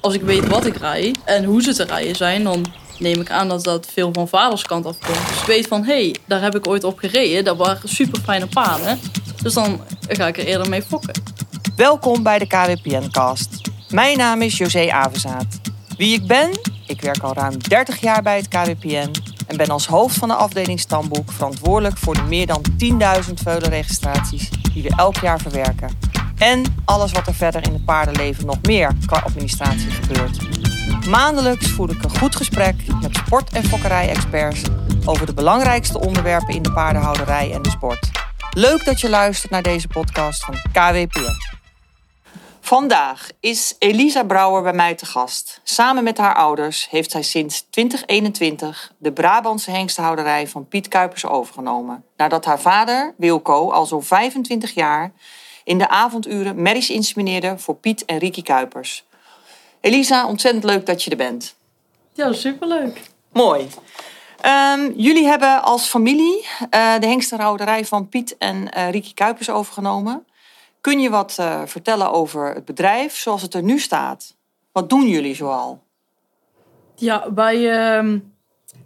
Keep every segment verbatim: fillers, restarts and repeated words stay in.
als ik weet wat ik rij en hoe ze te rijden zijn, dan neem ik aan dat dat veel van vaders kant afkomt. Dus ik weet van, hé, hey, daar heb ik ooit op gereden. Dat waren super fijne paarden. Dus dan ga ik er eerder mee fokken. Welkom bij de K W P N-cast. Mijn naam is José Avezaat. Wie ik ben? Ik werk al ruim dertig jaar bij het K W P N... en ben als hoofd van de afdeling Stamboek verantwoordelijk voor de meer dan tienduizend veulenregistraties die we elk jaar verwerken. En alles wat er verder in het paardenleven nog meer qua administratie gebeurt. Maandelijks voer ik een goed gesprek met sport- en fokkerij-experts over de belangrijkste onderwerpen in de paardenhouderij en de sport. Leuk dat je luistert naar deze podcast van K W P N. Vandaag is Elisa Brouwers bij mij te gast. Samen met haar ouders heeft zij sinds twintig eenentwintig de Brabantse hengstenhouderij van Piet Kuypers overgenomen. Nadat haar vader, Wilco, al zo'n vijfentwintig jaar in de avonduren merries insemineerde voor Piet en Riky Kuypers. Elisa, ontzettend leuk dat je er bent. Ja, superleuk. Mooi. Um, jullie hebben als familie uh, de hengstenhouderij van Piet en uh, Riky Kuypers overgenomen. Kun je wat uh, vertellen over het bedrijf zoals het er nu staat? Wat doen jullie zoal? Ja, wij uh,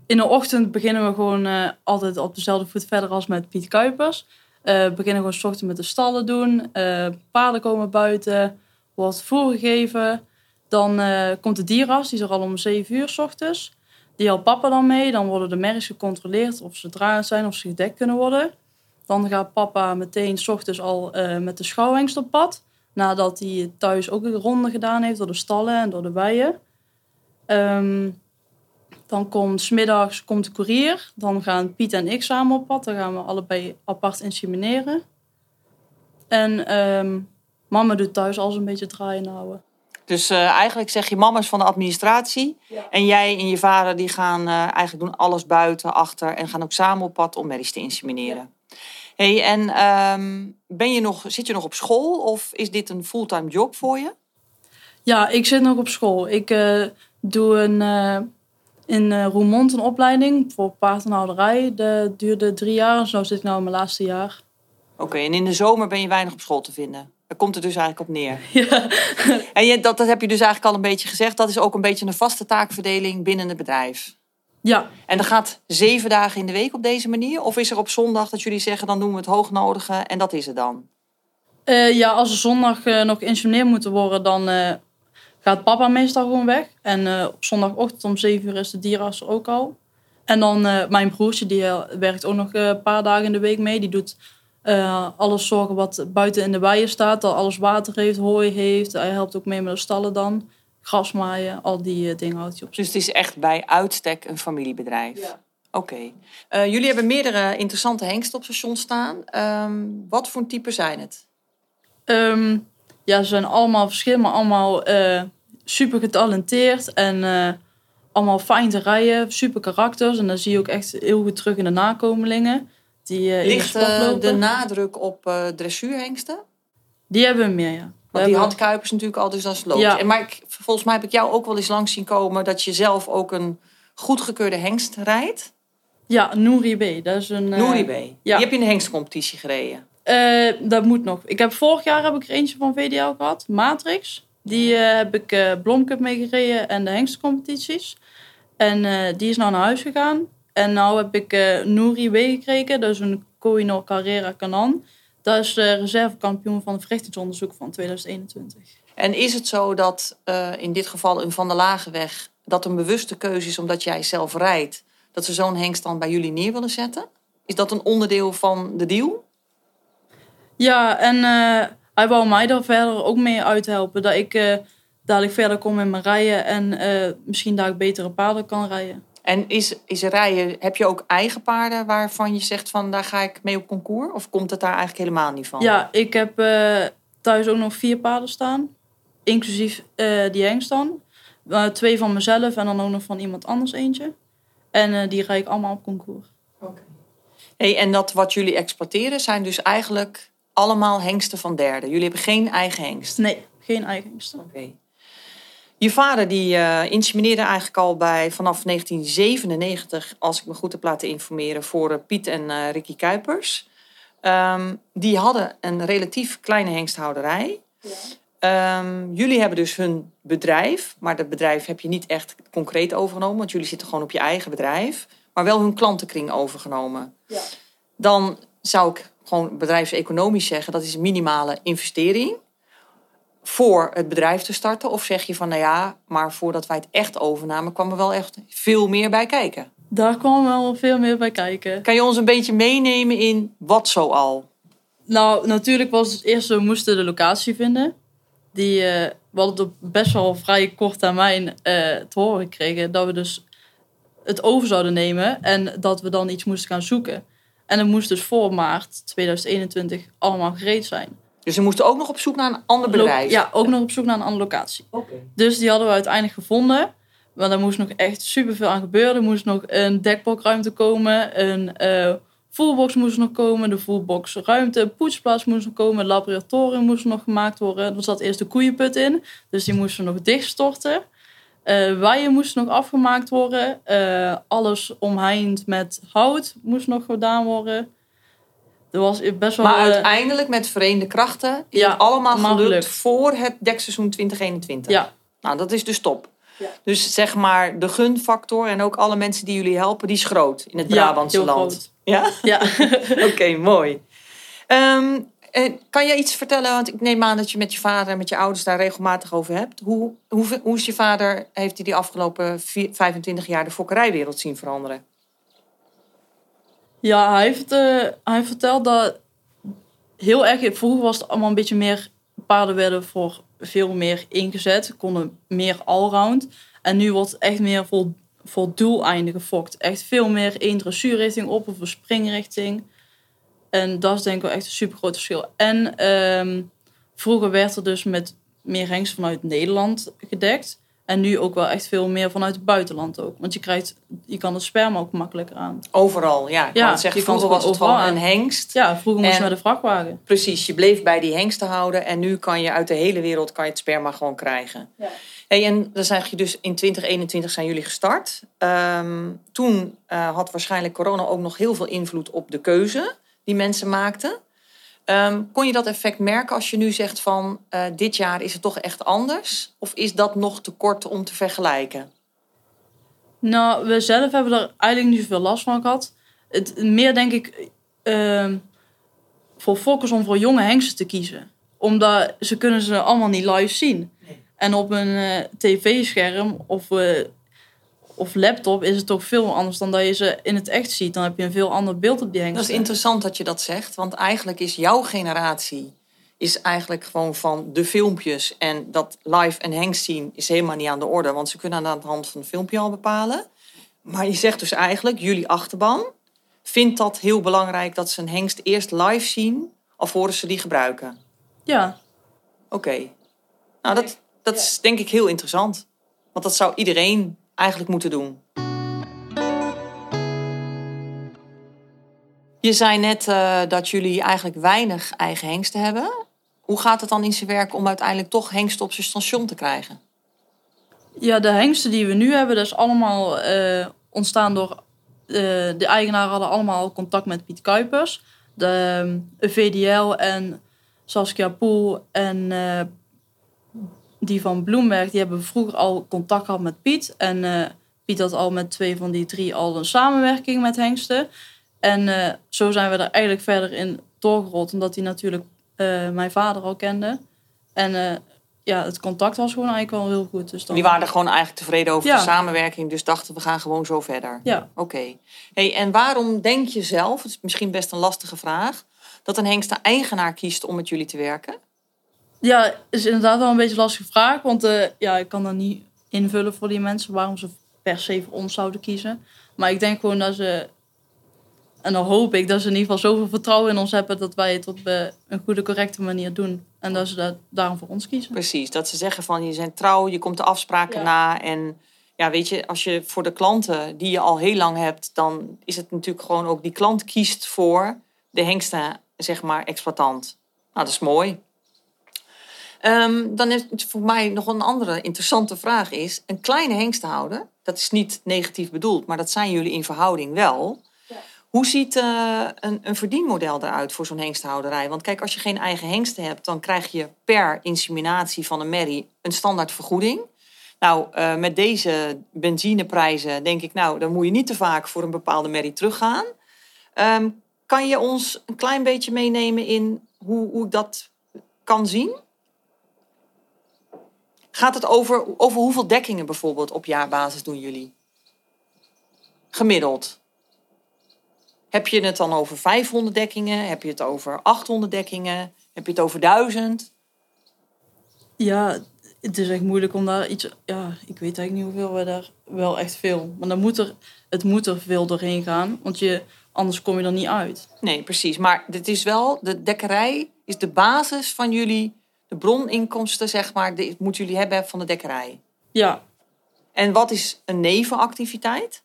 in de ochtend beginnen we gewoon uh, altijd op dezelfde voet verder als met Piet Kuypers. Uh, we beginnen gewoon 's ochtends met de stallen doen. Uh, paarden komen buiten, wordt voer gegeven. Dan uh, komt de dieras, die is er al om zeven uur 's ochtends. Die helpt papa dan mee. Dan worden de merries gecontroleerd of ze draaiend zijn of ze gedekt kunnen worden. Dan gaat papa meteen 's ochtends al uh, met de schouwhengst op pad. Nadat hij thuis ook een ronde gedaan heeft door de stallen en door de weien. Um, dan komt 's middags komt de koerier. Dan gaan Piet en ik samen op pad. Dan gaan we allebei apart insemineren. En um, mama doet thuis alles een beetje draaien houden. Dus uh, eigenlijk zeg je mama is van de administratie. Ja. En jij en je vader die gaan uh, eigenlijk doen alles buiten, achter. En gaan ook samen op pad om merries te insemineren. Ja. Hey, en um, ben je nog, zit je nog op school of is dit een fulltime job voor je? Ja, ik zit nog op school. Ik uh, doe een, uh, in uh, Roermond een opleiding voor paardenhouderij. Dat duurde drie jaar, dus nu zit ik nu in mijn laatste jaar. Oké, okay, en in de zomer ben je weinig op school te vinden. Daar komt het dus eigenlijk op neer. Ja. En je, dat, dat heb je dus eigenlijk al een beetje gezegd. Dat is ook een beetje een vaste taakverdeling binnen het bedrijf. Ja. En dat gaat zeven dagen in de week op deze manier? Of is er op zondag dat jullie zeggen, dan doen we het hoognodige en dat is het dan? Uh, ja, als er zondag uh, nog geïnsemineerd moet worden, dan uh, gaat papa meestal gewoon weg. En uh, op zondagochtend om zeven uur is de dierenarts er ook al. En dan uh, mijn broertje, die uh, werkt ook nog een uh, paar dagen in de week mee. Die doet uh, alles zorgen wat buiten in de weien staat. Dat alles water heeft, hooi heeft. Hij helpt ook mee met de stallen dan. Grasmaaien, al die dingen houdt je op. Dus het is echt bij uitstek een familiebedrijf? Ja. Oké. Okay. Uh, jullie hebben meerdere interessante hengsten op station staan. Um, wat voor type zijn het? Um, ja, ze zijn allemaal verschillend, maar allemaal uh, super getalenteerd. En uh, allemaal fijn te rijden, super karakters. En dan zie je ook echt heel goed terug in de nakomelingen. Die, uh, Ligt de, de nadruk op uh, dressuurhengsten? Die hebben we meer, ja. Want die had Kuypers natuurlijk al, dus dat is logisch. Ja. Maar ik, volgens mij heb ik jou ook wel eens langs zien komen dat je zelf ook een goedgekeurde hengst rijdt. Ja, Nuri B. Dat is een, Nuri B. Uh, ja. Die heb je in de hengstcompetitie gereden. Uh, dat moet nog. Ik heb, vorig jaar heb ik er eentje van V D L gehad, Matrix. Die uh, heb ik uh, Blomcup mee gereden en de hengstcompetities. En uh, die is nou naar huis gegaan. En nou heb ik uh, Nuri B gekregen, dat is een Koino Carrera kanan. Dat is de reservekampioen van het verrichtingsonderzoek van tweeduizend eenentwintig. En is het zo dat uh, in dit geval een Van der Lagenweg... dat een bewuste keuze is omdat jij zelf rijdt... dat ze zo'n hengst dan bij jullie neer willen zetten? Is dat een onderdeel van de deal? Ja, en uh, hij wou mij daar verder ook mee uithelpen. Dat ik uh, dadelijk verder kom in mijn rijden... en uh, misschien daar ik betere paarden kan rijden. En is, is rijden, heb je ook eigen paarden waarvan je zegt van daar ga ik mee op concours? Of komt het daar eigenlijk helemaal niet van? Ja, ik heb uh, thuis ook nog vier paarden staan. Inclusief uh, die hengst dan. Uh, twee van mezelf en dan ook nog van iemand anders eentje. En uh, die rijd ik allemaal op concours. Oké. Okay. Hey, en dat wat jullie exporteren zijn dus eigenlijk allemaal hengsten van derden? Jullie hebben geen eigen hengst? Nee, geen eigen hengsten. Oké. Okay. Je vader die uh, insemineerde eigenlijk al bij vanaf negentien zevenennegentig, als ik me goed heb laten informeren, voor uh, Piet en uh, Riky Kuypers. Um, die hadden een relatief kleine hengsthouderij. Um, jullie hebben dus hun bedrijf, maar dat bedrijf heb je niet echt concreet overgenomen, want jullie zitten gewoon op je eigen bedrijf, maar wel hun klantenkring overgenomen. Ja. Dan zou ik gewoon bedrijfseconomisch zeggen, dat is een minimale investering voor het bedrijf te starten. Of zeg je van, nou ja, maar voordat wij het echt overnamen, kwam er wel echt veel meer bij kijken. Daar kwam wel veel meer bij kijken. Kan je ons een beetje meenemen in wat zo al? Nou, natuurlijk was het eerst, we moesten de locatie vinden. Die, uh, we hadden op best wel vrij kort termijn uh, te horen gekregen dat we dus het over zouden nemen en dat we dan iets moesten gaan zoeken. En dat moest dus voor maart tweeduizend eenentwintig allemaal gereed zijn. Dus we moesten ook nog op zoek naar een ander bedrijf? Lo- ja, ook nog op zoek naar een andere locatie. Okay. Dus die hadden we uiteindelijk gevonden. Maar daar moest nog echt superveel aan gebeuren. Er moest nog een dekbalkruimte komen. Een uh, voerbox moest nog komen. De voerboxruimte, poetsplaats moest nog komen. Het laboratorium moest nog gemaakt worden. Er zat eerst de koeienput in. Dus die moesten nog dichtstorten. Uh, Waaien moesten nog afgemaakt worden. Uh, alles omheind met hout moest nog gedaan worden. Er was best wel maar uh, uiteindelijk met verenigde krachten is ja, het allemaal gelukt, gelukt voor het dekseizoen twintig eenentwintig. Ja. Nou, dat is dus top. Ja. Dus zeg maar de gunfactor en ook alle mensen die jullie helpen, die is groot in het Brabantse ja, land. Ja? Ja. Oké, okay, mooi. Um, kan jij iets vertellen? Want ik neem aan dat je met je vader en met je ouders daar regelmatig over hebt. Hoe, hoe, hoe is je vader, heeft hij die afgelopen vijfentwintig jaar de fokkerijwereld zien veranderen? Ja, hij heeft, uh, hij vertelt dat heel erg, vroeger was het allemaal een beetje meer, paarden werden voor veel meer ingezet, konden meer allround. En nu wordt het echt meer voor, voor doeleinden gefokt. Echt veel meer één dressuurrichting op of een springrichting. En dat is denk ik wel echt een super groot verschil. En um, vroeger werd er dus met meer hengst vanuit Nederland gedekt. En nu ook wel echt veel meer vanuit het buitenland ook. Want je krijgt, je kan het sperma ook makkelijker aan. Overal, ja. ja zeggen, vroeger was het gewoon een hengst. Ja, vroeger moest je naar de vrachtwagen. Precies, je bleef bij die hengsten houden. En nu kan je uit de hele wereld kan je het sperma gewoon krijgen. Ja. Hey, en dan zeg je dus, in twintig eenentwintig zijn jullie gestart. Um, toen uh, had waarschijnlijk corona ook nog heel veel invloed op de keuze die mensen maakten. Um, kon je dat effect merken als je nu zegt van uh, dit jaar is het toch echt anders? Of is dat nog te kort om te vergelijken? Nou, we zelf hebben er eigenlijk niet zoveel last van gehad. Het, meer denk ik uh, voor fokkers om voor jonge hengsten te kiezen. Omdat ze kunnen ze allemaal niet live zien. Nee. En op een uh, tv-scherm of, uh, of laptop is het toch veel anders dan dat je ze in het echt ziet. Dan heb je een veel ander beeld op die hengsten. Dat is interessant dat je dat zegt. Want eigenlijk is jouw generatie is eigenlijk gewoon van de filmpjes. En dat live en hengst zien is helemaal niet aan de orde. Want ze kunnen aan de hand van een filmpje al bepalen. Maar je zegt dus eigenlijk, jullie achterban vindt dat heel belangrijk, dat ze een hengst eerst live zien alvorens ze die gebruiken. Ja. Oké. Okay. Nou, dat, dat is denk ik heel interessant. Want dat zou iedereen eigenlijk moeten doen. Je zei net uh, dat jullie eigenlijk weinig eigen hengsten hebben. Hoe gaat het dan in zijn werk om uiteindelijk toch hengsten op zijn station te krijgen? Ja, de hengsten die we nu hebben, dat is allemaal uh, ontstaan door... Uh, de eigenaren hadden allemaal contact met Piet Kuypers. De um, V D L en Saskia Poel en... Uh, die van Bloemberg, die hebben vroeger al contact gehad met Piet. En uh, Piet had al met twee van die drie al een samenwerking met hengsten. En uh, zo zijn we er eigenlijk verder in doorgerold. Omdat hij natuurlijk uh, mijn vader al kende. En uh, ja, het contact was gewoon eigenlijk wel heel goed. Dus dan... Die waren er gewoon eigenlijk tevreden over ja. de samenwerking. Dus dachten, we gaan gewoon zo verder. Ja. Oké. Okay. Hey, en waarom denk je zelf, het is misschien best een lastige vraag, dat een hengst de eigenaar kiest om met jullie te werken? Ja, is inderdaad wel een beetje een lastige vraag. Want uh, ja, ik kan dat niet invullen voor die mensen waarom ze per se voor ons zouden kiezen. Maar ik denk gewoon dat ze, en dan hoop ik dat ze in ieder geval zoveel vertrouwen in ons hebben dat wij het op uh, een goede, correcte manier doen. En dat ze dat daarom voor ons kiezen. Precies, dat ze zeggen van je bent trouw, je komt de afspraken ja. na. En ja, weet je, als je voor de klanten die je al heel lang hebt, dan is het natuurlijk gewoon ook die klant kiest voor de hengsten, zeg maar, exploitant. Nou, dat is mooi. Um, dan is voor mij nog een andere interessante vraag is... een kleine hengstenhouder, dat is niet negatief bedoeld... maar dat zijn jullie in verhouding wel. Ja. Hoe ziet uh, een, een verdienmodel eruit voor zo'n hengsthouderij? Want kijk, als je geen eigen hengsten hebt, dan krijg je per inseminatie van een merrie een standaard vergoeding. Nou, uh, met deze benzineprijzen denk ik, nou, dan moet je niet te vaak voor een bepaalde merrie teruggaan. Um, kan je ons een klein beetje meenemen in hoe, hoe ik dat kan zien? Gaat het over, over hoeveel dekkingen bijvoorbeeld op jaarbasis doen jullie? Gemiddeld. Heb je het dan over vijfhonderd dekkingen? Heb je het over achthonderd dekkingen? Heb je het over duizend? Ja, het is echt moeilijk om daar iets... Ja, ik weet eigenlijk niet hoeveel we daar... Wel echt veel. Maar dan moet er, het moet er veel doorheen gaan. Want je, anders kom je er niet uit. Nee, precies. Maar dit is wel... De dekkerij is de basis van jullie... De broninkomsten, zeg maar... Die moeten jullie hebben van de dekkerij. Ja. En wat is een nevenactiviteit?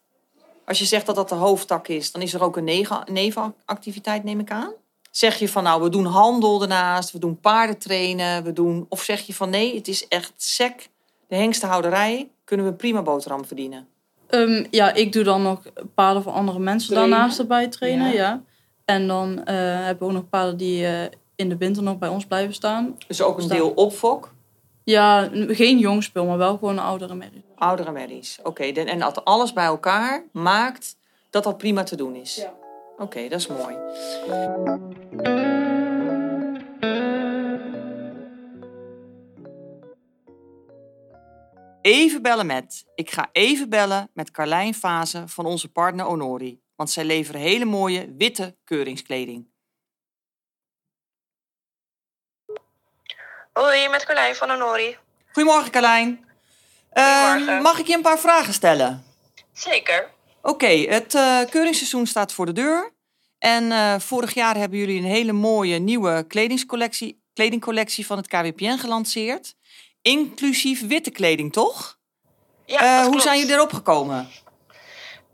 Als je zegt dat dat de hoofdtak is, dan is er ook een nevenactiviteit, neem ik aan. Zeg je van, nou, we doen handel daarnaast, we doen paardentrainen, we doen... Of zeg je van, nee, het is echt sec, de hengstenhouderij, kunnen we prima boterham verdienen? Um, ja, ik doe dan nog paarden voor andere mensen trainen. Daarnaast erbij trainen, ja. ja. En dan uh, hebben we ook nog paarden die uh, in de winter nog bij ons blijven staan. Dus ook een staan. Deel opfok? Ja, geen jongspul, maar wel gewoon een oudere merries. Oudere merries, oké. Okay. En dat alles bij elkaar maakt dat dat prima te doen is. Ja. Oké, okay, dat is mooi. Even bellen met. Ik ga even bellen met Carlijn Fazen van onze partner Onori. Want zij leveren hele mooie witte keuringskleding. Hoi, met Carlijn van Onori. Goedemorgen, Carlijn. Goedemorgen. Uh, mag ik je een paar vragen stellen? Zeker. Oké, okay, het uh, keuringsseizoen staat voor de deur. En uh, vorig jaar hebben jullie een hele mooie nieuwe kledingscollectie, kledingcollectie van het K W P N gelanceerd. Inclusief witte kleding, toch? Ja, uh, Hoe klopt. Zijn jullie erop gekomen?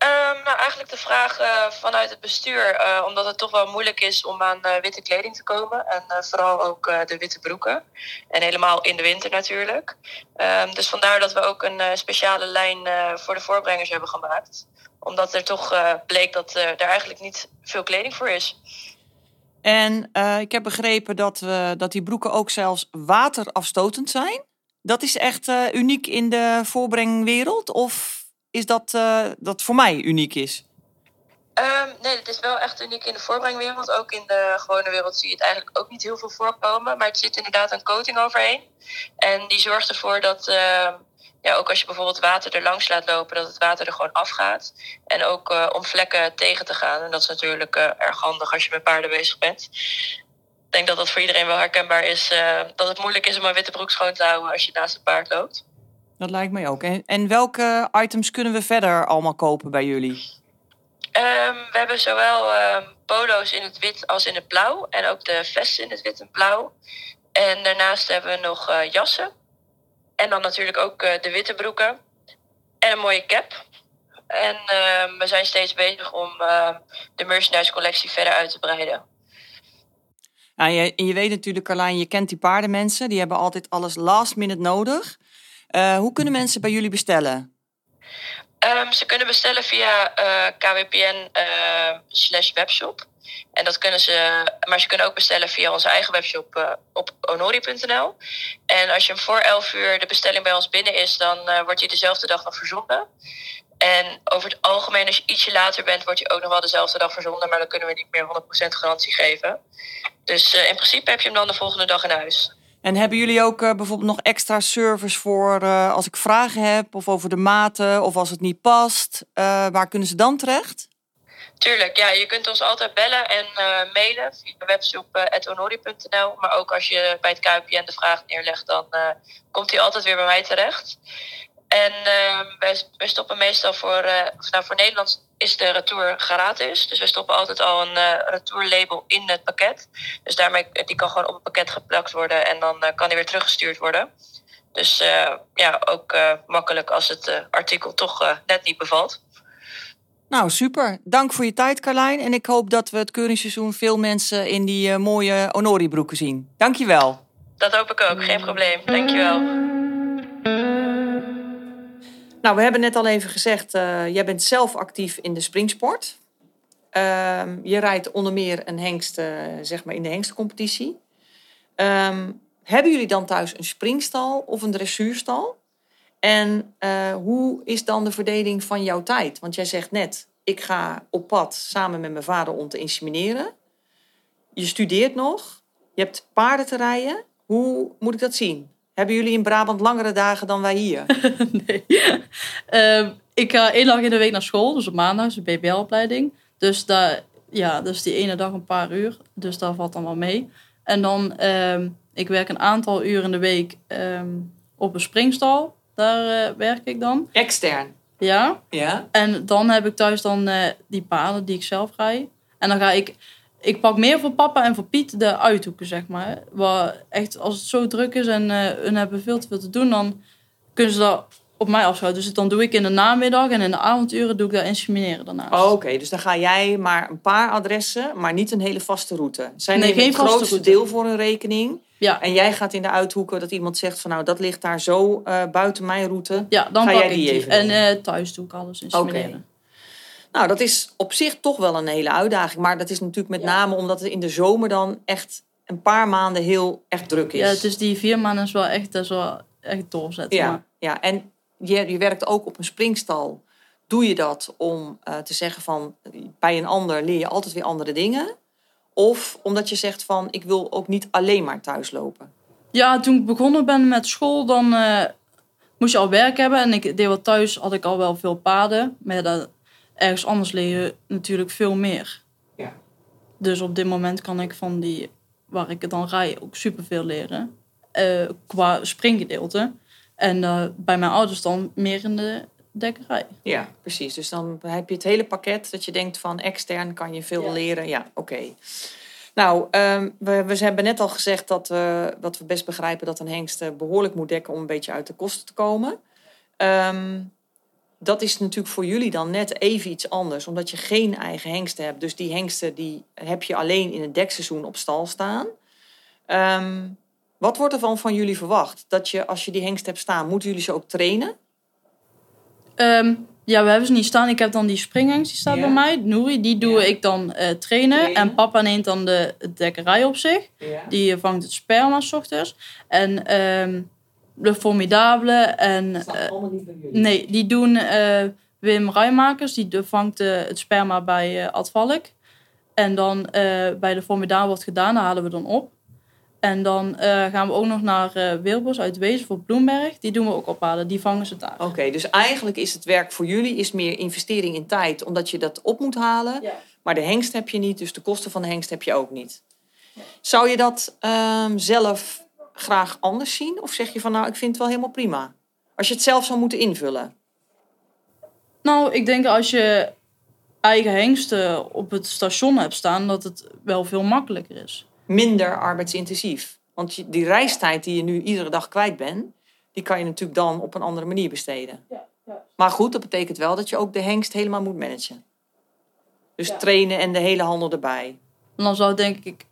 Um, nou, eigenlijk de vraag uh, vanuit het bestuur, uh, omdat het toch wel moeilijk is om aan uh, witte kleding te komen. En uh, vooral ook uh, de witte broeken. En helemaal in de winter natuurlijk. Um, dus vandaar dat we ook een uh, speciale lijn uh, voor de voorbrengers hebben gemaakt. Omdat er toch uh, bleek dat uh, er eigenlijk niet veel kleding voor is. En uh, ik heb begrepen dat, we, dat die broeken ook zelfs waterafstotend zijn. Dat is echt uh, uniek in de voorbrengwereld, of... Is dat, uh, dat voor mij uniek is? Um, nee, het is wel echt uniek in de voorbrengwereld. Ook in de gewone wereld zie je het eigenlijk ook niet heel veel voorkomen. Maar het zit inderdaad een coating overheen. En die zorgt ervoor dat, uh, ja, ook als je bijvoorbeeld water er langs laat lopen, dat het water er gewoon afgaat. En ook uh, om vlekken tegen te gaan. En dat is natuurlijk uh, erg handig als je met paarden bezig bent. Ik denk dat dat voor iedereen wel herkenbaar is. Uh, dat het moeilijk is om een witte broek schoon te houden als je naast het paard loopt. Dat lijkt mij ook. En, en welke items kunnen we verder allemaal kopen bij jullie? Um, we hebben zowel um, polo's in het wit als in het blauw. En ook de vesten in het wit en blauw. En daarnaast hebben we nog uh, jassen. En dan natuurlijk ook uh, de witte broeken. En een mooie cap. En um, we zijn steeds bezig om uh, de merchandise collectie verder uit te breiden. En je, en je weet natuurlijk, Carlijn, je kent die paardenmensen. Die hebben altijd alles last minute nodig. Uh, hoe kunnen mensen bij jullie bestellen? Um, ze kunnen bestellen via uh, K W P N uh, slash webshop. En dat kunnen ze, maar ze kunnen ook bestellen via onze eigen webshop uh, op onori punt n l. En als je hem voor elf uur de bestelling bij ons binnen is, dan uh, wordt hij dezelfde dag nog verzonden. En over het algemeen, als je ietsje later bent, wordt hij ook nog wel dezelfde dag verzonden. Maar dan kunnen we niet meer honderd procent garantie geven. Dus uh, in principe heb je hem dan de volgende dag in huis. En hebben jullie ook uh, bijvoorbeeld nog extra service voor uh, als ik vragen heb... of over de maten of als het niet past? Uh, waar kunnen ze dan terecht? Tuurlijk, ja. Je kunt ons altijd bellen en uh, mailen via webshop at onori punt n l. Uh, maar ook als je bij het K W P N de vraag neerlegt... dan uh, komt hij altijd weer bij mij terecht. En uh, wij, wij stoppen meestal voor... Uh, nou, voor Nederland is de retour gratis. Dus wij stoppen altijd al een uh, retourlabel in het pakket. Dus daarmee die kan gewoon op het pakket geplakt worden. En dan uh, kan die weer teruggestuurd worden. Dus uh, ja, ook uh, makkelijk als het uh, artikel toch uh, net niet bevalt. Nou, super. Dank voor je tijd, Carlijn. En ik hoop dat we het keuringseizoen veel mensen in die uh, mooie Onori-broeken zien. Dank je wel. Dat hoop ik ook. Geen probleem. Dank je wel. Nou, we hebben net al even gezegd, uh, jij bent zelf actief in de springsport. Um, je rijdt onder meer een hengst, uh, zeg maar in de hengstencompetitie. Um, hebben jullie dan thuis een springstal of een dressuurstal? En uh, hoe is dan de verdeling van jouw tijd? Want jij zegt net, ik ga op pad samen met mijn vader om te insemineren. Je studeert nog, je hebt paarden te rijden. Hoe moet ik dat zien? Hebben jullie in Brabant langere dagen dan wij hier? Nee. Uh, ik ga één dag in de week naar school, dus op maandag is een B B L-opleiding. Dus, daar, ja, dus die ene dag een paar uur, dus daar valt dan wel mee. En dan, uh, ik werk een aantal uur in de week uh, op een springstal. Daar uh, werk ik dan. Extern? Ja. Ja. En dan heb ik thuis dan uh, die paarden die ik zelf rijd. En dan ga ik... Ik pak meer voor papa en voor Piet de uithoeken, zeg maar. Waar echt, als het zo druk is en uh, hun hebben veel te veel te doen, dan kunnen ze dat op mij afschuiven. Dus dan doe ik in de namiddag en in de avonduren doe ik dat insemineren daarnaast. Oh, oké, okay. Dus dan ga jij maar een paar adressen, maar niet een hele vaste route. Zij nee, nemen geen het grootste route. Deel voor hun rekening. Ja. En jij gaat in de uithoeken dat iemand zegt van nou, dat ligt daar zo uh, buiten mijn route. Ja, dan ga pak jij ik die. die. Even en uh, thuis doe ik alles insemineren. Okay. Nou, dat is op zich toch wel een hele uitdaging. Maar dat is natuurlijk met ja. name omdat het in de zomer dan echt een paar maanden heel echt druk is. Ja, dus die vier maanden is wel echt, dat is wel echt doorzetten. Ja, maar. Ja. En je, je werkt ook op een springstal. Doe je dat om uh, te zeggen van bij een ander leer je altijd weer andere dingen? Of omdat je zegt van ik wil ook niet alleen maar thuis lopen? Ja, toen ik begonnen ben met school dan uh, moest je al werk hebben. En ik deed wel thuis, had ik al wel veel paarden. Maar dat... Ergens anders leer je natuurlijk veel meer. Ja. Dus op dit moment kan ik van die, waar ik het dan rijd, ook superveel leren. Uh, qua springgedeelte. En uh, bij mijn ouders dan meer in de dekkerij. Ja, precies. Dus dan heb je het hele pakket dat je denkt van extern kan je veel ja. leren. Ja, oké. Okay. Nou, um, we, we hebben net al gezegd dat, uh, dat we best begrijpen dat een hengst behoorlijk moet dekken om een beetje uit de kosten te komen. Um, Dat is natuurlijk voor jullie dan net even iets anders. Omdat je geen eigen hengsten hebt. Dus die hengsten die heb je alleen in het dekseizoen op stal staan. Um, wat wordt er van, van jullie verwacht? Dat je als je die hengst hebt staan, moeten jullie ze ook trainen? Um, ja, we hebben ze niet staan. Ik heb dan die springhengst, die staat ja. bij mij. Nuri, die doe ja. ik dan uh, trainen. trainen. En papa neemt dan de dekkerij op zich. Ja. Die vangt het sperma 's ochtends. En... Um, de Formidabele en... Dat uh, allemaal niet bij jullie. Nee, die doen uh, Wim Rijmakers. Die de, vangt uh, het sperma bij uh, Advalk. En dan uh, bij de Formidabele wordt gedaan. Daar halen we dan op. En dan uh, gaan we ook nog naar uh, Wilbos uit Wezen voor Bloemberg. Die doen we ook ophalen. Die vangen ze daar. Oké, okay, dus eigenlijk is het werk voor jullie is meer investering in tijd. Omdat je dat op moet halen. Ja. Maar de hengst heb je niet. Dus de kosten van de hengst heb je ook niet. Ja. Zou je dat um, zelf... graag anders zien? Of zeg je van nou, ik vind het wel helemaal prima? Als je het zelf zou moeten invullen. Nou, ik denk als je eigen hengsten op het station hebt staan, dat het wel veel makkelijker is. Minder arbeidsintensief. Want die reistijd die je nu iedere dag kwijt bent, die kan je natuurlijk dan op een andere manier besteden. Ja, ja. Maar goed, dat betekent wel dat je ook de hengst helemaal moet managen. Dus ja. trainen en de hele handel erbij. En dan zou denk ik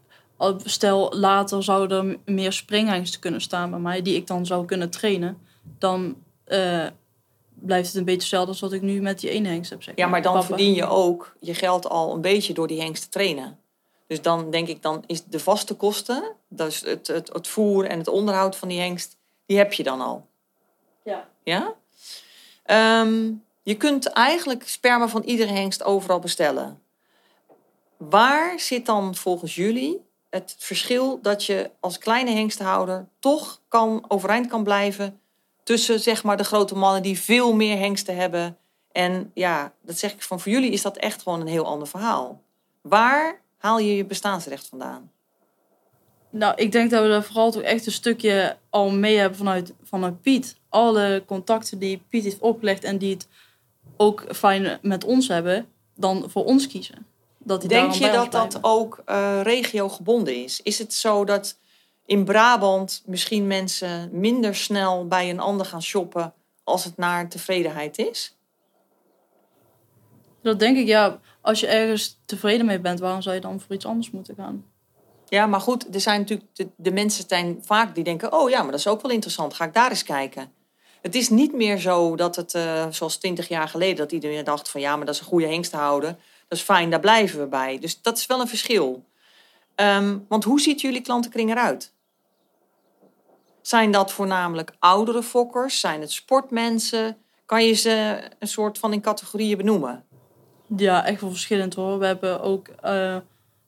stel, later zouden er meer springhengsten kunnen staan bij mij, die ik dan zou kunnen trainen. Dan uh, blijft het een beetje hetzelfde als wat ik nu met die ene hengst heb. Zeg maar. Ja, maar dan Papa. verdien je ook je geld al een beetje door die hengst te trainen. Dus dan denk ik, dan is de vaste kosten, dus het, het, het voer en het onderhoud van die hengst, die heb je dan al. Ja. Ja? Um, je kunt eigenlijk sperma van iedere hengst overal bestellen. Waar zit dan volgens jullie het verschil dat je als kleine hengsthouder toch kan, overeind kan blijven tussen zeg maar, de grote mannen die veel meer hengsten hebben? En ja, dat zeg ik van voor jullie is dat echt gewoon een heel ander verhaal. Waar haal je je bestaansrecht vandaan? Nou, ik denk dat we daar vooral toch echt een stukje al mee hebben vanuit, vanuit Piet. Alle contacten die Piet heeft opgelegd en die het ook fijn met ons hebben, dan voor ons kiezen. Denk je dat dat ook uh, regiogebonden is? Is het zo dat in Brabant misschien mensen minder snel bij een ander gaan shoppen als het naar tevredenheid is? Dat denk ik, ja. Als je ergens tevreden mee bent, waarom zou je dan voor iets anders moeten gaan? Ja, maar goed, er zijn natuurlijk de, de mensen zijn vaak die denken, oh ja, maar dat is ook wel interessant, ga ik daar eens kijken. Het is niet meer zo dat het, uh, zoals twintig jaar geleden, dat iedereen dacht van ja, maar dat is een goede hengst te houden. Dat is fijn, daar blijven we bij. Dus dat is wel een verschil. Um, want hoe ziet jullie klantenkring eruit? Zijn dat voornamelijk oudere fokkers? Zijn het sportmensen? Kan je ze een soort van in categorieën benoemen? Ja, echt wel verschillend hoor. We hebben ook uh,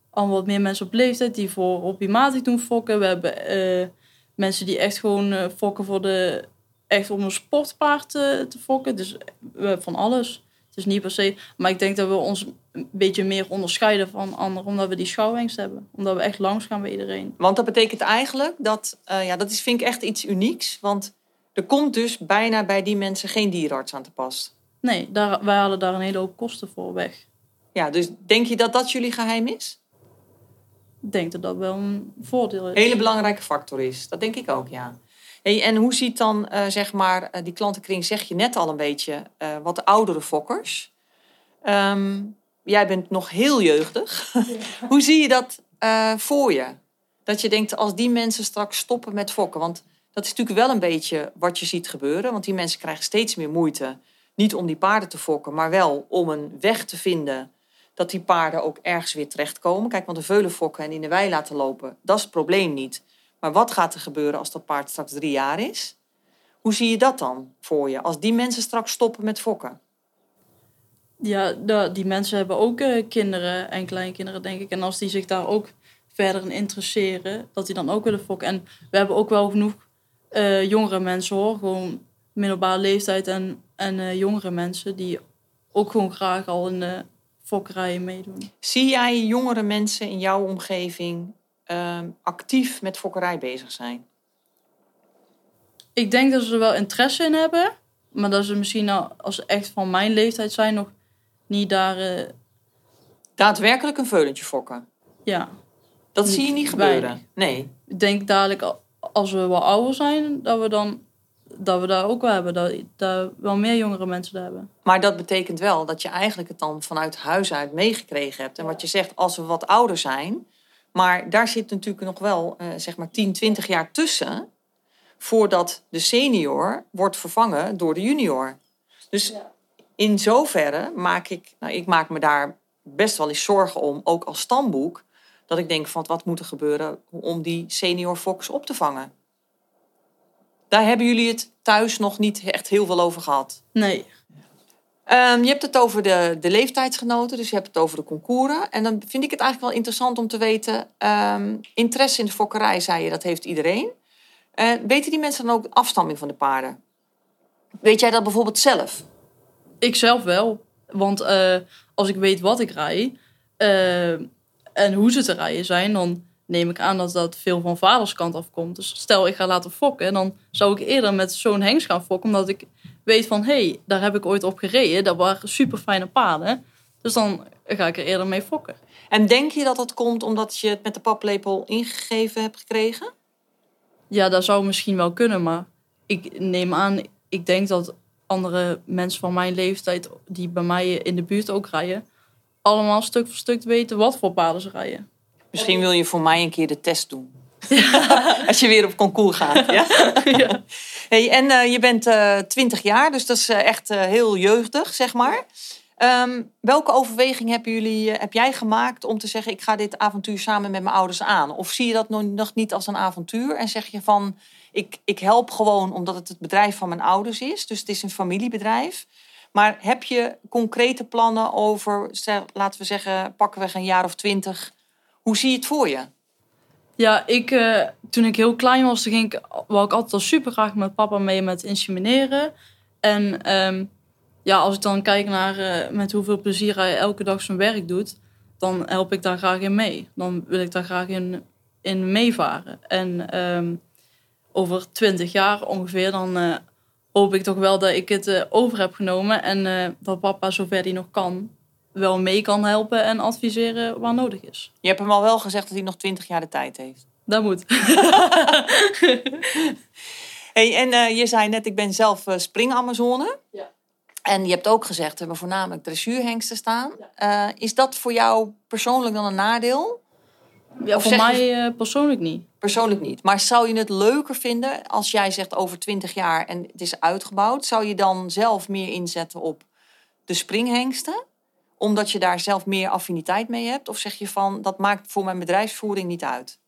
al wat meer mensen op leeftijd die voor hobbymatig doen fokken. We hebben uh, mensen die echt gewoon uh, fokken voor de... echt om een sportpaard uh, te fokken. Dus uh, van alles. Het is niet per se... Maar ik denk dat we ons een beetje meer onderscheiden van anderen. Omdat we die schouwengst hebben. Omdat we echt langs gaan bij iedereen. Want dat betekent eigenlijk dat... Uh, ja, dat is, vind ik echt iets unieks. Want er komt dus bijna bij die mensen geen dierenarts aan te pas. Nee, daar, wij halen daar een hele hoop kosten voor weg. Ja, dus denk je dat dat jullie geheim is? Ik denk dat dat wel een voordeel is. Een hele belangrijke factor is. Dat denk ik ook, ja. Hey, en hoe ziet dan, uh, zeg maar, uh, die klantenkring, zeg je net al een beetje, uh, wat de oudere fokkers. Um, jij bent nog heel jeugdig. Ja. Hoe zie je dat uh, voor je? Dat je denkt, als die mensen straks stoppen met fokken. Want dat is natuurlijk wel een beetje wat je ziet gebeuren. Want die mensen krijgen steeds meer moeite. Niet om die paarden te fokken, maar wel om een weg te vinden dat die paarden ook ergens weer terechtkomen. Kijk, want de veulen fokken en in de wei laten lopen, dat is het probleem niet. Maar wat gaat er gebeuren als dat paard straks drie jaar is? Hoe zie je dat dan voor je? Als die mensen straks stoppen met fokken? Ja, die mensen hebben ook kinderen en kleinkinderen, denk ik. En als die zich daar ook verder in interesseren, dat die dan ook willen fokken. En we hebben ook wel genoeg uh, jongere mensen, hoor. Gewoon middelbare leeftijd en, en uh, jongere mensen die ook gewoon graag al in de fokkerijen meedoen. Zie jij jongere mensen in jouw omgeving... Uh, actief met fokkerij bezig zijn? Ik denk dat ze er wel interesse in hebben, maar dat ze misschien al, als ze echt van mijn leeftijd zijn, nog niet daar... Uh... Daadwerkelijk een veulentje fokken? Ja. Dat niet, zie je niet gebeuren? Weinig. Nee. Ik denk dadelijk, als we wel ouder zijn, dat we dan dat we daar ook wel hebben, dat, dat wel meer jongere mensen daar hebben. Maar dat betekent wel dat je eigenlijk het dan vanuit huis uit meegekregen hebt. En wat je zegt, als we wat ouder zijn... Maar daar zit natuurlijk nog wel eh, zeg maar tien, twintig jaar tussen... voordat de senior wordt vervangen door de junior. Dus ja. In zoverre maak ik... Nou, ik maak me daar best wel eens zorgen om, ook als stamboek... dat ik denk van wat moet er gebeuren om die senior fokkers op te vangen. Daar hebben jullie het thuis nog niet echt heel veel over gehad. Nee. Um, je hebt het over de, de leeftijdsgenoten, dus je hebt het over de concouren. En dan vind ik het eigenlijk wel interessant om te weten... Um, interesse in de fokkerij, zei je, dat heeft iedereen. Uh, weten die mensen dan ook de afstamming van de paarden? Weet jij dat bijvoorbeeld zelf? Ik zelf wel, want uh, als ik weet wat ik rij... Uh, en hoe ze te rijden zijn, dan neem ik aan dat dat veel van vaders kant afkomt. Dus stel, ik ga laten fokken, dan zou ik eerder met zo'n hengst gaan fokken... omdat ik... weet van, hé, hey, daar heb ik ooit op gereden. Dat waren super fijne paarden. Dus dan ga ik er eerder mee fokken. En denk je dat dat komt omdat je het met de paplepel ingegeven hebt gekregen? Ja, dat zou misschien wel kunnen. Maar ik neem aan, ik denk dat andere mensen van mijn leeftijd... die bij mij in de buurt ook rijden... allemaal stuk voor stuk weten wat voor paarden ze rijden. Misschien wil je voor mij een keer de test doen. Ja. Als je weer op concours gaat. Ja? Ja. Hey, en uh, je bent uh, twintig jaar, dus dat is uh, echt uh, heel jeugdig, zeg maar. Um, welke overweging hebben jullie, uh, heb jij gemaakt om te zeggen... ik ga dit avontuur samen met mijn ouders aan? Of zie je dat nog niet als een avontuur? En zeg je van, ik, ik help gewoon omdat het het bedrijf van mijn ouders is. Dus het is een familiebedrijf. Maar heb je concrete plannen over, zeg, laten we zeggen, pakweg een jaar of twintig? Hoe zie je het voor je? Ja, ik, uh, toen ik heel klein was, toen ging ik, wou ik altijd al super graag met papa mee met insemineren. En um, ja, als ik dan kijk naar uh, met hoeveel plezier hij elke dag zijn werk doet, dan help ik daar graag in mee. Dan wil ik daar graag in, in meevaren. En um, over twintig jaar ongeveer, dan uh, hoop ik toch wel dat ik het uh, over heb genomen. En uh, dat papa, zover hij nog kan, wel mee kan helpen en adviseren waar nodig is. Je hebt hem al wel gezegd dat hij nog twintig jaar de tijd heeft. Dat moet. Hey, en uh, je zei net, ik ben zelf uh, spring-Amazone. Ja. En je hebt ook gezegd, we hebben voornamelijk dressuurhengsten staan. Ja. Uh, is dat voor jou persoonlijk dan een nadeel? Ja, of voor mij je... uh, persoonlijk niet. Persoonlijk niet. Maar zou je het leuker vinden als jij zegt over twintig jaar en het is uitgebouwd? Zou je dan zelf meer inzetten op de springhengsten? omdat je daar zelf meer affiniteit mee hebt? Of zeg je van, dat maakt voor mijn bedrijfsvoering niet uit?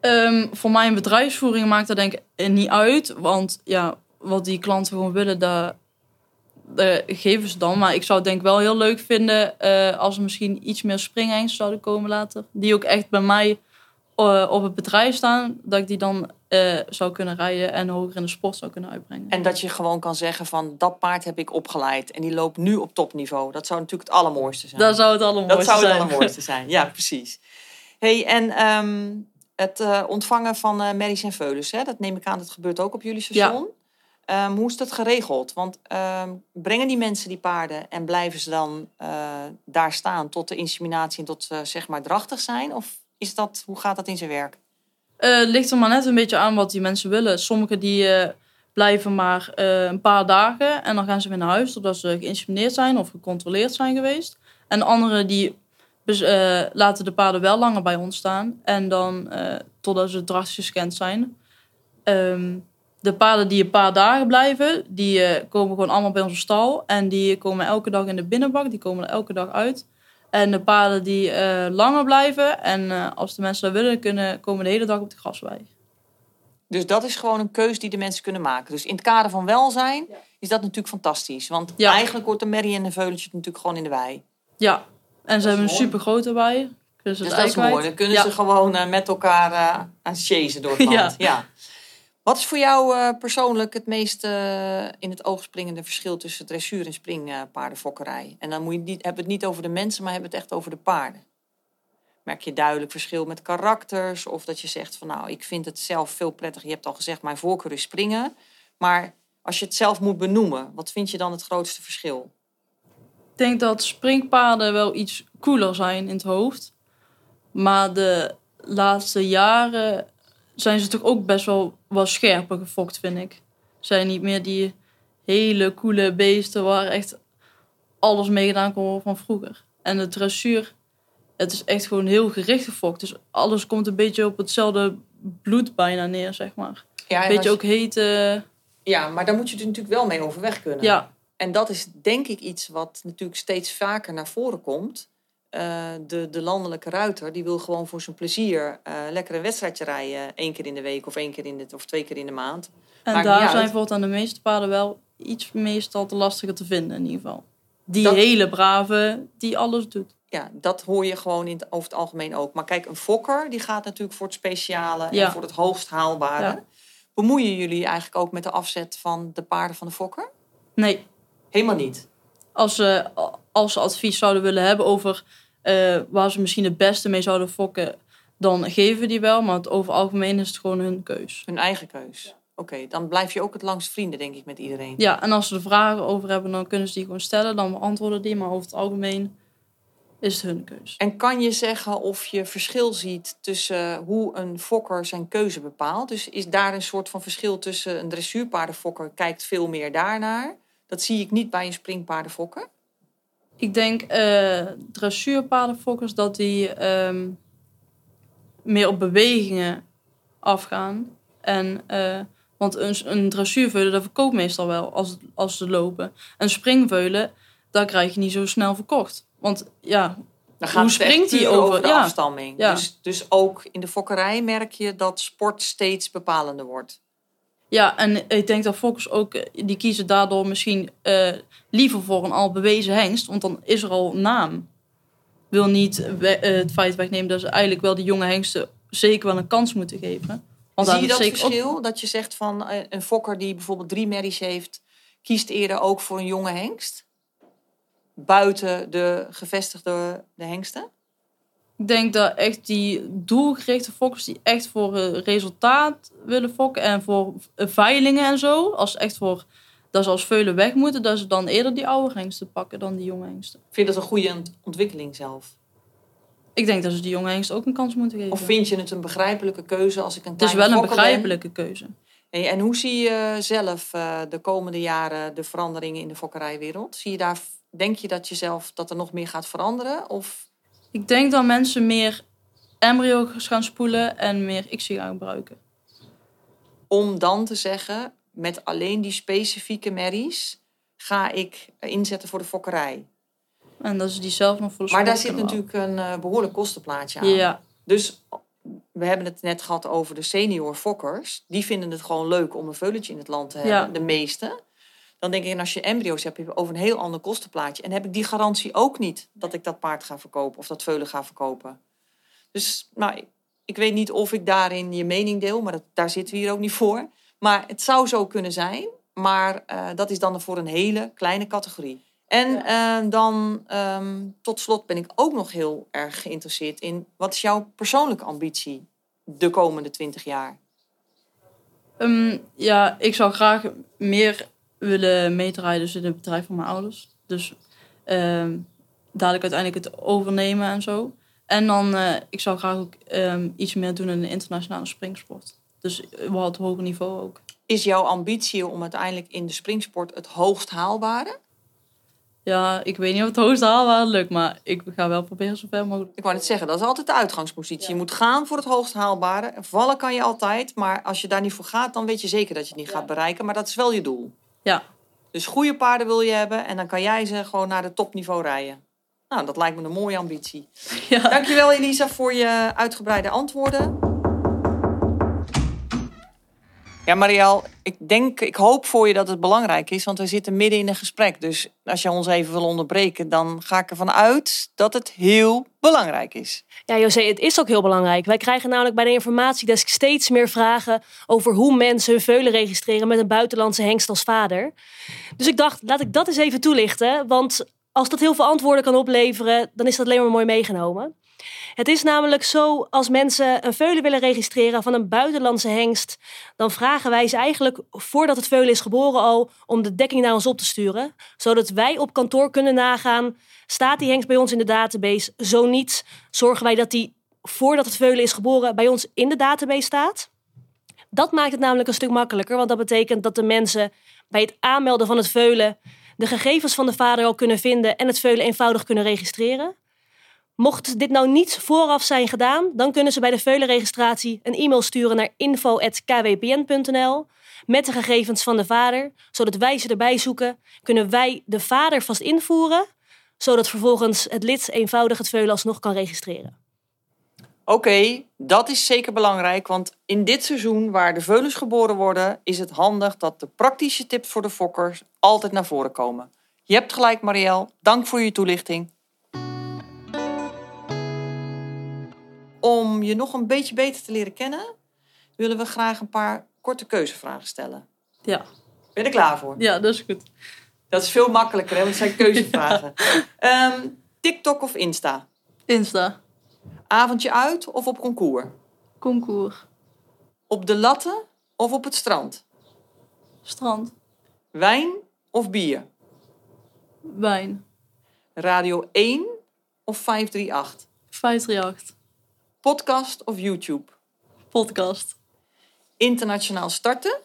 Um, voor mijn bedrijfsvoering maakt dat denk ik niet uit. Want ja, wat die klanten gewoon willen, dat, dat geven ze dan. Maar ik zou het denk ik wel heel leuk vinden uh, als er misschien iets meer springengels zouden komen later. Die ook echt bij mij uh, op het bedrijf staan. Dat ik die dan uh, zou kunnen rijden en hoger in de sport zou kunnen uitbrengen. En dat je gewoon kan zeggen van, dat paard heb ik opgeleid. En die loopt nu op topniveau. Dat zou natuurlijk het allermooiste zijn. Dat zou het allermooiste zijn. Dat zou het allermooiste zijn, ja precies. Hey, en... Um... Het uh, ontvangen van uh, merries en veulens, hè? Dat neem ik aan, dat gebeurt ook op jullie station. Ja. Um, hoe is dat geregeld? Want um, brengen die mensen die paarden en blijven ze dan uh, daar staan tot de inseminatie en tot ze uh, zeg maar drachtig zijn? Of is dat, hoe gaat dat in zijn werk? Het uh, ligt er maar net een beetje aan wat die mensen willen. Sommigen die uh, blijven maar uh, een paar dagen en dan gaan ze weer naar huis totdat ze geïnsemineerd zijn of gecontroleerd zijn geweest. En anderen die... Dus uh, laten de paarden wel langer bij ons staan. En dan uh, totdat ze drachtig gescand zijn. Um, de paarden die een paar dagen blijven, die uh, komen gewoon allemaal bij onze stal. En die komen elke dag in de binnenbak. Die komen er elke dag uit. En de paarden die uh, langer blijven. En uh, als de mensen dat willen, kunnen, komen de hele dag op de graswei. Dus dat is gewoon een keus die de mensen kunnen maken. Dus in het kader van welzijn ja. is dat natuurlijk fantastisch. Want ja. eigenlijk hoort een merrie en een veulentje natuurlijk gewoon in de wei. Ja. En ze hebben een super grote bij. Dus dat is mooi. Dan kunnen ja. ze gewoon uh, met elkaar uh, aan chasen door het land. Ja. Ja. Wat is voor jou uh, persoonlijk het meest uh, in het oog springende verschil tussen dressuur en springpaardenfokkerij? Uh, en dan moet je niet, hebben we het niet over de mensen, maar hebben we het echt over de paarden. Merk je duidelijk verschil met karakters? Of dat je zegt van nou, ik vind het zelf veel prettiger. Je hebt al gezegd, mijn voorkeur is springen. Maar als je het zelf moet benoemen, wat vind je dan het grootste verschil? Ik denk dat springpaarden wel iets cooler zijn in het hoofd. Maar de laatste jaren zijn ze natuurlijk ook best wel wat scherper gefokt, vind ik. Zijn niet meer die hele coole beesten waar echt alles mee gedaan kon worden van vroeger. En de dressuur, het is echt gewoon heel gericht gefokt. Dus alles komt een beetje op hetzelfde bloed bijna neer, zeg maar. Ja, een beetje je... ook hete... Ja, maar daar moet je er natuurlijk wel mee overweg kunnen. Ja. En dat is denk ik iets wat natuurlijk steeds vaker naar voren komt. Uh, de, de landelijke ruiter die wil gewoon voor zijn plezier uh, lekker een wedstrijdje rijden. Eén keer in de week of één keer in de, of twee keer in de maand. En maakt daar zijn bijvoorbeeld aan de meeste paarden wel iets meestal te lastiger te vinden in ieder geval. Die dat, hele brave die alles doet. Ja, dat hoor je gewoon in het, over het algemeen ook. Maar kijk, een fokker die gaat natuurlijk voor het speciale ja. en voor het hoogst haalbare. Ja. Bemoeien jullie eigenlijk ook met de afzet van de paarden van de fokker? Nee. Helemaal niet. Als ze, als ze advies zouden willen hebben over uh, waar ze misschien het beste mee zouden fokken, dan geven we die wel. Maar het over het algemeen is het gewoon hun keus. Hun eigen keus. Ja. Oké, okay, dan blijf je ook het langst vrienden, denk ik, met iedereen. Ja, en als ze er vragen over hebben, dan kunnen ze die gewoon stellen. Dan beantwoorden die, maar over het algemeen is het hun keus. En kan je zeggen of je verschil ziet tussen hoe een fokker zijn keuze bepaalt? Dus is daar een soort van verschil tussen een dressuurpaardenfokker kijkt veel meer daarnaar? Dat zie ik niet bij een springpaardenfokker. Ik denk uh, dressuurpaardenfokkers dat die um, meer op bewegingen afgaan. En, uh, want een, een dressuurveulen, dat verkoopt meestal wel als, als ze lopen. Een springveulen, daar krijg je niet zo snel verkocht. Want ja, dan gaat hoe springt die over, over de ja. afstamming? Ja. Dus, dus ook in de fokkerij merk je dat sport steeds bepalender wordt. Ja, en ik denk dat fokkers ook, die kiezen daardoor misschien uh, liever voor een al bewezen hengst. Want dan is er al naam. Wil niet we- uh, het feit wegnemen dat ze eigenlijk wel de jonge hengsten zeker wel een kans moeten geven. Want zie je dat zeker verschil? Op... Dat je zegt van uh, een fokker die bijvoorbeeld drie merries heeft, kiest eerder ook voor een jonge hengst? Buiten de gevestigde de hengsten? Ik denk dat echt die doelgerichte fokkers die echt voor uh, resultaat willen fokken en voor uh, veilingen en zo. Als echt voor dat ze als veulen weg moeten, dat ze dan eerder die oude hengsten pakken dan die jonge hengsten. Vind je dat een goede ontwikkeling zelf? Ik denk dat ze die jonge hengsten ook een kans moeten geven. Of vind je het een begrijpelijke keuze als ik een kleine fokker ben? Het is wel een begrijpelijke ben. keuze. Hey, en hoe zie je zelf uh, de komende jaren de veranderingen in de fokkerijwereld? Zie je daar, denk je dat je zelf dat er nog meer gaat veranderen? Of... Ik denk dat mensen meer embryo's gaan spoelen en meer I C S I gaan gebruiken. Om dan te zeggen, met alleen die specifieke merries ga ik inzetten voor de fokkerij. En dat ze die zelf nog voor de. Maar daar zit natuurlijk een uh, behoorlijk kostenplaatje aan. Ja. Dus we hebben het net gehad over de senior fokkers. Die vinden het gewoon leuk om een veulentje in het land te hebben. Ja. De meeste. Dan denk ik, en als je embryo's hebt, heb je over een heel ander kostenplaatje. En heb ik die garantie ook niet dat ik dat paard ga verkopen of dat veulen ga verkopen. Dus nou, ik weet niet of ik daarin je mening deel, maar dat, daar zitten we hier ook niet voor. Maar het zou zo kunnen zijn, maar uh, dat is dan voor een hele kleine categorie. En ja. uh, dan um, tot slot ben ik ook nog heel erg geïnteresseerd in, wat is jouw persoonlijke ambitie de komende twintig jaar? Um, ja, ik zou graag meer willen meedraaien dus in het bedrijf van mijn ouders. Dus um, dadelijk uiteindelijk het overnemen en zo. En dan, uh, ik zou graag ook um, iets meer doen in de internationale springsport. Dus wel het hoger niveau ook. Is jouw ambitie om uiteindelijk in de springsport het hoogst haalbare? Ja, ik weet niet of het hoogst haalbare lukt, maar ik ga wel proberen zover mogelijk. Ik wou net zeggen, dat is altijd de uitgangspositie. Ja. Je moet gaan voor het hoogst haalbare. Vallen kan je altijd, maar als je daar niet voor gaat, dan weet je zeker dat je het niet ja. gaat bereiken. Maar dat is wel je doel. Ja. Dus goede paarden wil je hebben en dan kan jij ze gewoon naar het topniveau rijden. Nou, dat lijkt me een mooie ambitie. Ja. Dankjewel Elisa voor je uitgebreide antwoorden. Ja, Marielle, ik denk, ik hoop voor je dat het belangrijk is, want we zitten midden in een gesprek. Dus als je ons even wil onderbreken, dan ga ik ervan uit dat het heel belangrijk is. Ja, José, het is ook heel belangrijk. Wij krijgen namelijk bij de informatiedesk steeds meer vragen over hoe mensen hun veulen registreren met een buitenlandse hengst als vader. Dus ik dacht, laat ik dat eens even toelichten, want als dat heel veel antwoorden kan opleveren, dan is dat alleen maar mooi meegenomen. Het is namelijk zo, als mensen een veulen willen registreren van een buitenlandse hengst, dan vragen wij ze eigenlijk voordat het veulen is geboren al om de dekking naar ons op te sturen. Zodat wij op kantoor kunnen nagaan, staat die hengst bij ons in de database? Zo niet, zorgen wij dat die voordat het veulen is geboren bij ons in de database staat. Dat maakt het namelijk een stuk makkelijker, want dat betekent dat de mensen bij het aanmelden van het veulen de gegevens van de vader al kunnen vinden en het veulen eenvoudig kunnen registreren. Mocht dit nou niet vooraf zijn gedaan, dan kunnen ze bij de veulenregistratie een e-mail sturen naar info at k w p n punt n l met de gegevens van de vader, zodat wij ze erbij zoeken. Kunnen wij de vader vast invoeren, zodat vervolgens het lid eenvoudig het veulen alsnog kan registreren. Oké, okay, dat is zeker belangrijk, want in dit seizoen waar de veulens geboren worden, is het handig dat de praktische tips voor de fokkers altijd naar voren komen. Je hebt gelijk, Marielle. Dank voor je toelichting. Om je nog een beetje beter te leren kennen, willen we graag een paar korte keuzevragen stellen. Ja. Ben je er klaar voor? Ja, dat is goed. Dat is veel makkelijker, hè? Want het zijn keuzevragen. Ja. Um, TikTok of Insta? Insta. Avondje uit of op concours? Concours. Op de latte of op het strand? Strand. Wijn of bier? Wijn. Radio één of vijf drie acht? vijf drie acht. Podcast of YouTube? Podcast. Internationaal starten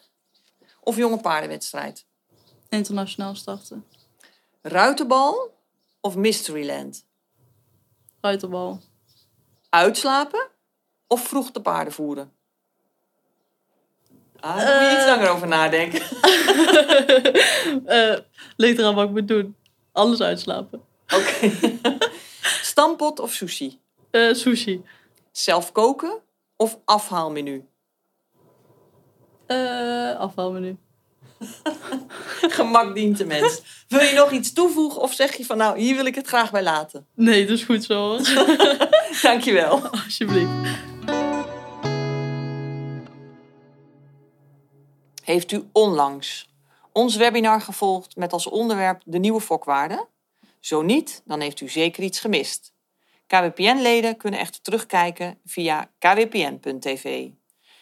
of jonge paardenwedstrijd? Internationaal starten. Ruitenbal of Mysteryland? Ruitenbal. Uitslapen of vroeg de paarden voeren? Ah, daar moet je uh, iets langer over nadenken. uh, Leed eraan wat ik moet doen. Alles uitslapen. Oké. Okay. Stampot of sushi? Uh, sushi. Zelf koken of afhaalmenu? Uh, afhaalmenu. Gemak dient de mens. Wil je nog iets toevoegen of zeg je van nou, hier wil ik het graag bij laten? Nee, dat is goed zo hoor. Dankjewel. Alsjeblieft. Heeft u onlangs ons webinar gevolgd met als onderwerp de nieuwe fokwaarde? Zo niet, dan heeft u zeker iets gemist. K W P N-leden kunnen echter terugkijken via k w p n punt t v.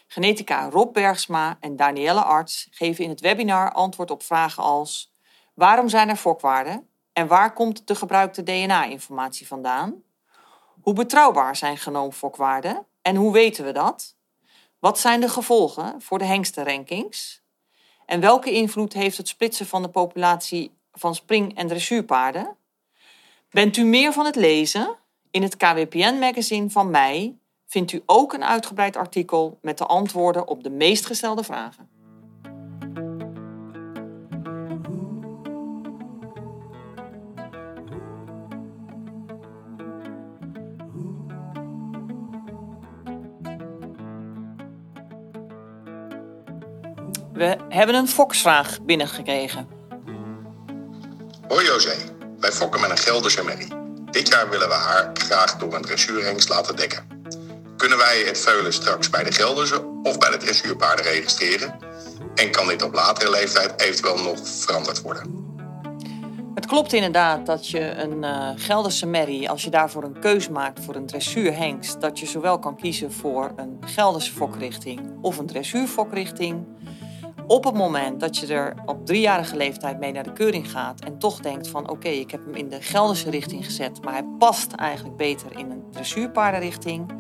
Genetica Rob Bergsma en Daniëlle Arts geven in het webinar antwoord op vragen als: waarom zijn er fokwaarden en waar komt de gebruikte D N A-informatie vandaan? Hoe betrouwbaar zijn genoomfokwaarden en hoe weten we dat? Wat zijn de gevolgen voor de hengstenrankings? En welke invloed heeft het splitsen van de populatie van spring- en dressuurpaarden? Bent u meer van het lezen? In het K W P N-magazine van mei vindt u ook een uitgebreid artikel met de antwoorden op de meest gestelde vragen. We hebben een foksvraag binnengekregen. Hoi José, wij fokken met een Gelderse merrie. Dit jaar willen we haar graag door een dressuurhengst laten dekken. Kunnen wij het veulen straks bij de Gelderse of bij de dressuurpaarden registreren? En kan dit op latere leeftijd eventueel nog veranderd worden? Het klopt inderdaad dat je een uh, Gelderse merrie, als je daarvoor een keus maakt voor een dressuurhengst, dat je zowel kan kiezen voor een Gelderse fokrichting of een dressuurfokrichting. Op het moment dat je er op driejarige leeftijd mee naar de keuring gaat en toch denkt van oké, okay, ik heb hem in de Gelderse richting gezet, maar hij past eigenlijk beter in een dressuurpaardenrichting,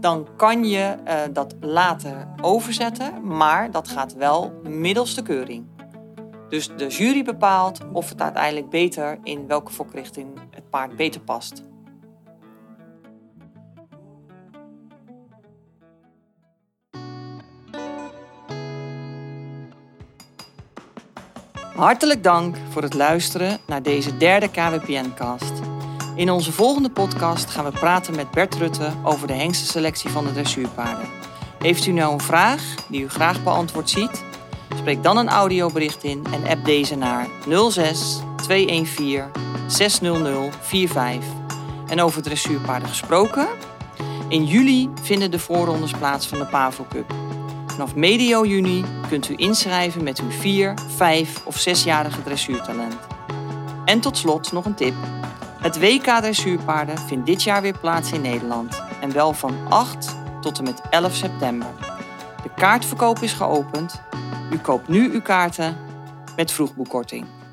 dan kan je uh, dat later overzetten, maar dat gaat wel middels de keuring. Dus de jury bepaalt of het uiteindelijk beter in welke fokrichting het paard beter past. Hartelijk dank voor het luisteren naar deze derde K W P N-cast. In onze volgende podcast gaan we praten met Bert Rutten over de hengstenselectie van de dressuurpaarden. Heeft u nou een vraag die u graag beantwoord ziet? Spreek dan een audiobericht in en app deze naar nul zes twee een vier zes nul nul vier vijf. En over dressuurpaarden gesproken? In juli vinden de voorrondes plaats van de Pavo Cup. Vanaf medio juni kunt u inschrijven met uw vier, vijf of zesjarige dressuurtalent. En tot slot nog een tip. Het W K Dressuurpaarden vindt dit jaar weer plaats in Nederland. En wel van acht tot en met elf september. De kaartverkoop is geopend. U koopt nu uw kaarten met vroegboekkorting.